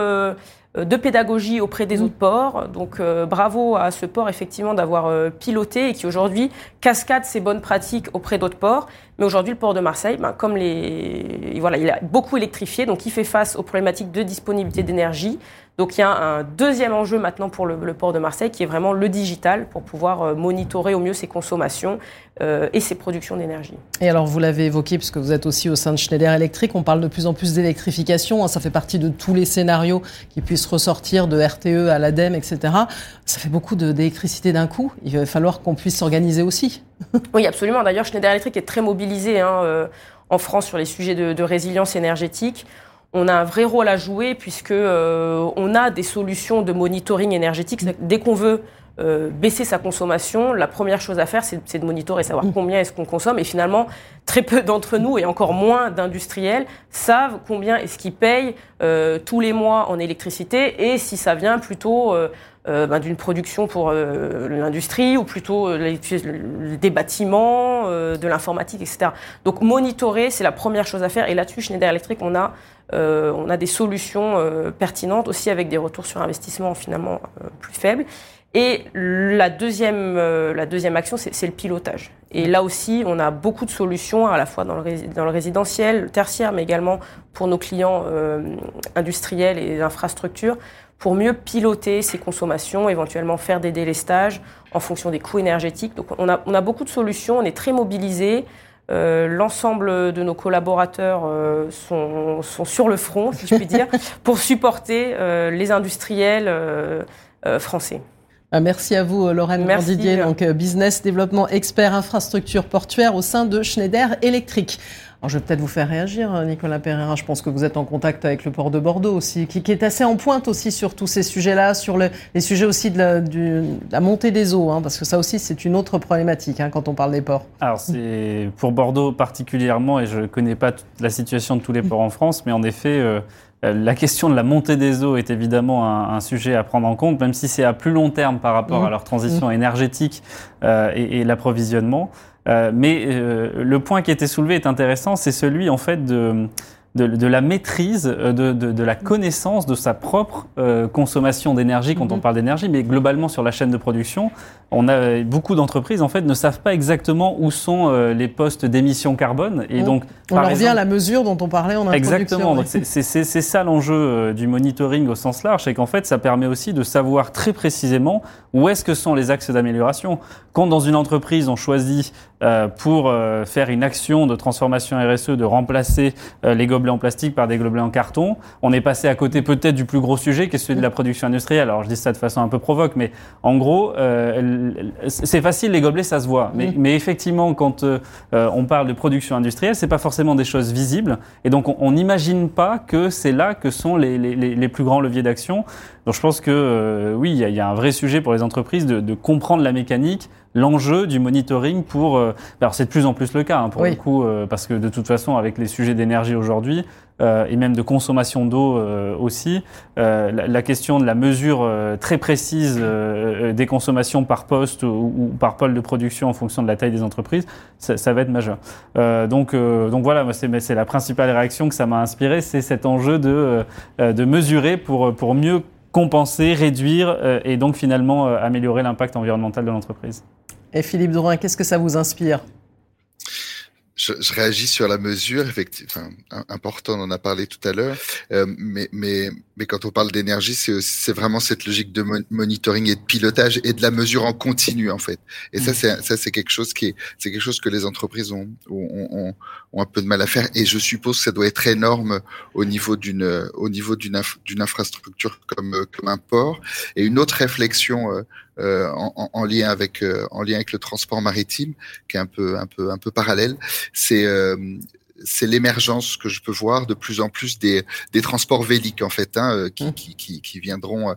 de pédagogie auprès des autres ports. Donc, bravo à ce port, effectivement, d'avoir piloté et qui, aujourd'hui, cascade ses bonnes pratiques auprès d'autres ports. Mais aujourd'hui, le port de Marseille, il a beaucoup électrifié. Donc, il fait face aux problématiques de disponibilité d'énergie. Donc, il y a un deuxième enjeu maintenant pour le port de Marseille, qui est vraiment le digital, pour pouvoir monitorer au mieux ses consommations et ses productions d'énergie. Et alors, vous l'avez évoqué, puisque vous êtes aussi au sein de Schneider Electric, on parle de plus en plus d'électrification. Hein, ça fait partie de tous les scénarios qui puissent ressortir de RTE à l'ADEME, etc. Ça fait beaucoup d'électricité d'un coup. Il va falloir qu'on puisse s'organiser aussi. Oui, absolument. D'ailleurs, Schneider Electric est très mobilisé en France sur les sujets de résilience énergétique. On a un vrai rôle à jouer, puisque on a des solutions de monitoring énergétique. Dès qu'on veut baisser sa consommation, la première chose à faire, c'est de monitorer, savoir combien est-ce qu'on consomme. Et finalement, très peu d'entre nous, et encore moins d'industriels, savent combien est-ce qu'ils payent tous les mois en électricité, et si ça vient plutôt d'une production pour l'industrie, ou plutôt des bâtiments, de l'informatique, etc. Donc monitorer, c'est la première chose à faire. Et là-dessus, Schneider Electric, on a des solutions pertinentes, aussi avec des retours sur investissement finalement plus faibles. Et la deuxième action, c'est le pilotage. Et là aussi, on a beaucoup de solutions, à la fois dans le résidentiel, le tertiaire, mais également pour nos clients industriels et infrastructures, pour mieux piloter ces consommations, éventuellement faire des délestages en fonction des coûts énergétiques. Donc on a beaucoup de solutions, on est très mobilisés. L'ensemble de nos collaborateurs sont sur le front, si je puis dire, pour supporter les industriels français. Merci à vous, Lorraine Grandidier, donc business, développement, expert, infrastructure portuaire au sein de Schneider Electric. Alors, je vais peut-être vous faire réagir, Nicolas Pereira. Je pense que vous êtes en contact avec le port de Bordeaux aussi, qui est assez en pointe aussi sur tous ces sujets-là, sur les sujets aussi de la montée des eaux, hein, parce que ça aussi, c'est une autre problématique quand on parle des ports. Alors, c'est pour Bordeaux particulièrement, et je ne connais pas la situation de tous les ports en France, mais en effet... La question de la montée des eaux est évidemment un sujet à prendre en compte, même si c'est à plus long terme par rapport à leur transition énergétique et l'approvisionnement. Mais le point qui était soulevé est intéressant, c'est celui en fait de la maîtrise, de la connaissance de sa propre consommation d'énergie quand on parle d'énergie, mais globalement sur la chaîne de production, on a beaucoup d'entreprises en fait ne savent pas exactement où sont les postes d'émissions carbone et donc on en revient à la mesure dont on parlait en introduction. Exactement, donc c'est ça l'enjeu du monitoring au sens large, c'est qu'en fait ça permet aussi de savoir très précisément où est-ce que sont les axes d'amélioration. Quand dans une entreprise on choisit pour faire une action de transformation RSE, de remplacer les gobelets en plastique par des gobelets en carton, on est passé à côté peut-être du plus gros sujet qui est celui de la production industrielle. Alors je dis ça de façon un peu provoque, mais en gros, c'est facile, les gobelets ça se voit. Mais effectivement, quand on parle de production industrielle, c'est pas forcément des choses visibles. Et donc on n'imagine pas que c'est là que sont les plus grands leviers d'action. Donc je pense que oui, il y a un vrai sujet pour les entreprises de comprendre la mécanique, l'enjeu du monitoring pour... alors c'est de plus en plus le cas pour le coup, parce que de toute façon avec les sujets d'énergie aujourd'hui et même de consommation d'eau aussi, la question de la mesure très précise des consommations par poste ou par pôle de production en fonction de la taille des entreprises, ça va être majeur. Donc voilà, c'est la principale réaction que ça m'a inspiré, c'est cet enjeu de mesurer pour mieux compenser, réduire et donc finalement améliorer l'impact environnemental de l'entreprise. Et Philippe Drouin, qu'est-ce que ça vous inspire ? Je réagis sur la mesure, effectivement, enfin, important, on en a parlé tout à l'heure, mais quand on parle d'énergie, c'est vraiment cette logique de monitoring et de pilotage et de la mesure en continu, en fait. Et ça, c'est quelque chose c'est quelque chose que les entreprises ont un peu de mal à faire. Et je suppose que ça doit être énorme au niveau d'une infrastructure comme un port. Et une autre réflexion, en lien avec le transport maritime, qui est un peu parallèle, c'est l'émergence que je peux voir de plus en plus des transports véliques en fait, qui viendront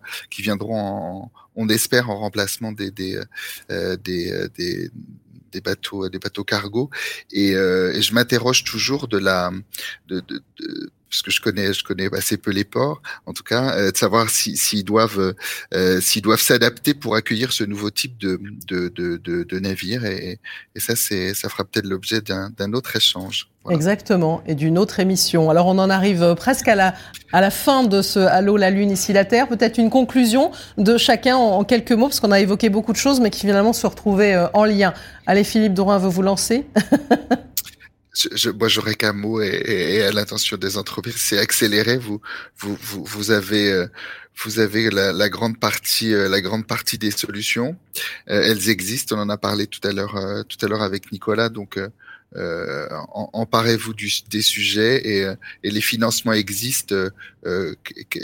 on espère en remplacement des bateaux cargo. Et je m'interroge toujours de parce que je connais assez peu les ports, en tout cas, de savoir s'ils doivent s'adapter pour accueillir ce nouveau type de navire. Et ça fera peut-être l'objet d'un autre échange. Voilà. Exactement, et d'une autre émission. Alors on en arrive presque à la fin de ce Allô la Lune, ici la Terre. Peut-être une conclusion de chacun en quelques mots, parce qu'on a évoqué beaucoup de choses, mais qui finalement se retrouvaient en lien. Allez, Philippe Drouin veut vous lancer. Moi, j'aurais qu'un mot et à l'intention des entreprises, c'est accélérer. Vous avez la grande partie des solutions. Elles existent. On en a parlé tout à l'heure avec Nicolas. Donc, emparez-vous des sujets et les financements existent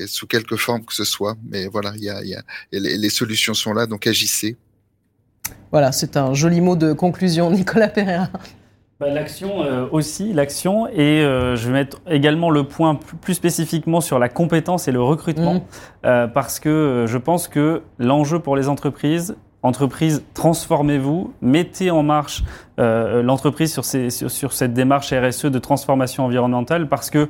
sous quelque forme que ce soit. Mais voilà, les solutions sont là. Donc, agissez. Voilà, c'est un joli mot de conclusion, Nicolas Pereira. L'action, et je vais mettre également le point plus spécifiquement sur la compétence et le recrutement, parce que je pense que l'enjeu pour les entreprises, transformez-vous, mettez en marche l'entreprise sur cette démarche RSE de transformation environnementale, parce que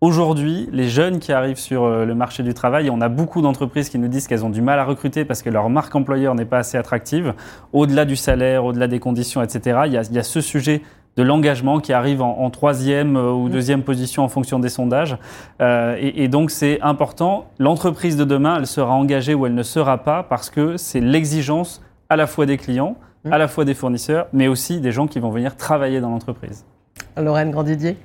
aujourd'hui, les jeunes qui arrivent sur le marché du travail, on a beaucoup d'entreprises qui nous disent qu'elles ont du mal à recruter parce que leur marque employeur n'est pas assez attractive. Au-delà du salaire, au-delà des conditions, etc., il y a ce sujet de l'engagement qui arrive en troisième ou deuxième position en fonction des sondages. Et donc, c'est important. L'entreprise de demain, elle sera engagée ou elle ne sera pas, parce que c'est l'exigence à la fois des clients, à la fois des fournisseurs, mais aussi des gens qui vont venir travailler dans l'entreprise. Lorraine Grandidier.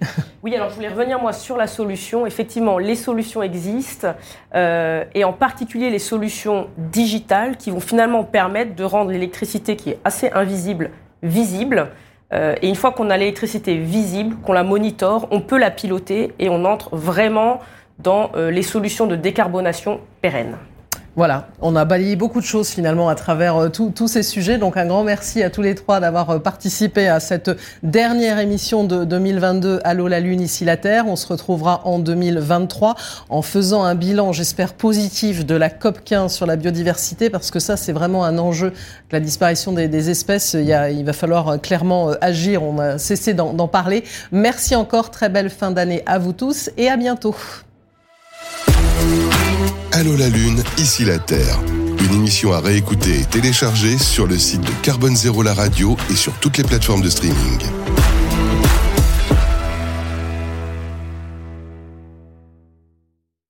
Oui, alors je voulais revenir moi sur la solution. Effectivement, les solutions existent et en particulier les solutions digitales qui vont finalement permettre de rendre l'électricité qui est assez invisible, visible. Et une fois qu'on a l'électricité visible, qu'on la monitore, on peut la piloter et on entre vraiment dans les solutions de décarbonation pérennes. Voilà, on a balayé beaucoup de choses finalement à travers tous ces sujets. Donc un grand merci à tous les trois d'avoir participé à cette dernière émission de 2022 Allô la Lune, ici la Terre. On se retrouvera en 2023 en faisant un bilan, j'espère, positif de la COP 15 sur la biodiversité, parce que ça, c'est vraiment un enjeu. La disparition des espèces, il va falloir clairement agir. On a cessé d'en parler. Merci encore, très belle fin d'année à vous tous et à bientôt. Allô la Lune, ici la Terre. Une émission à réécouter et télécharger sur le site de Carbone Zéro la radio et sur toutes les plateformes de streaming.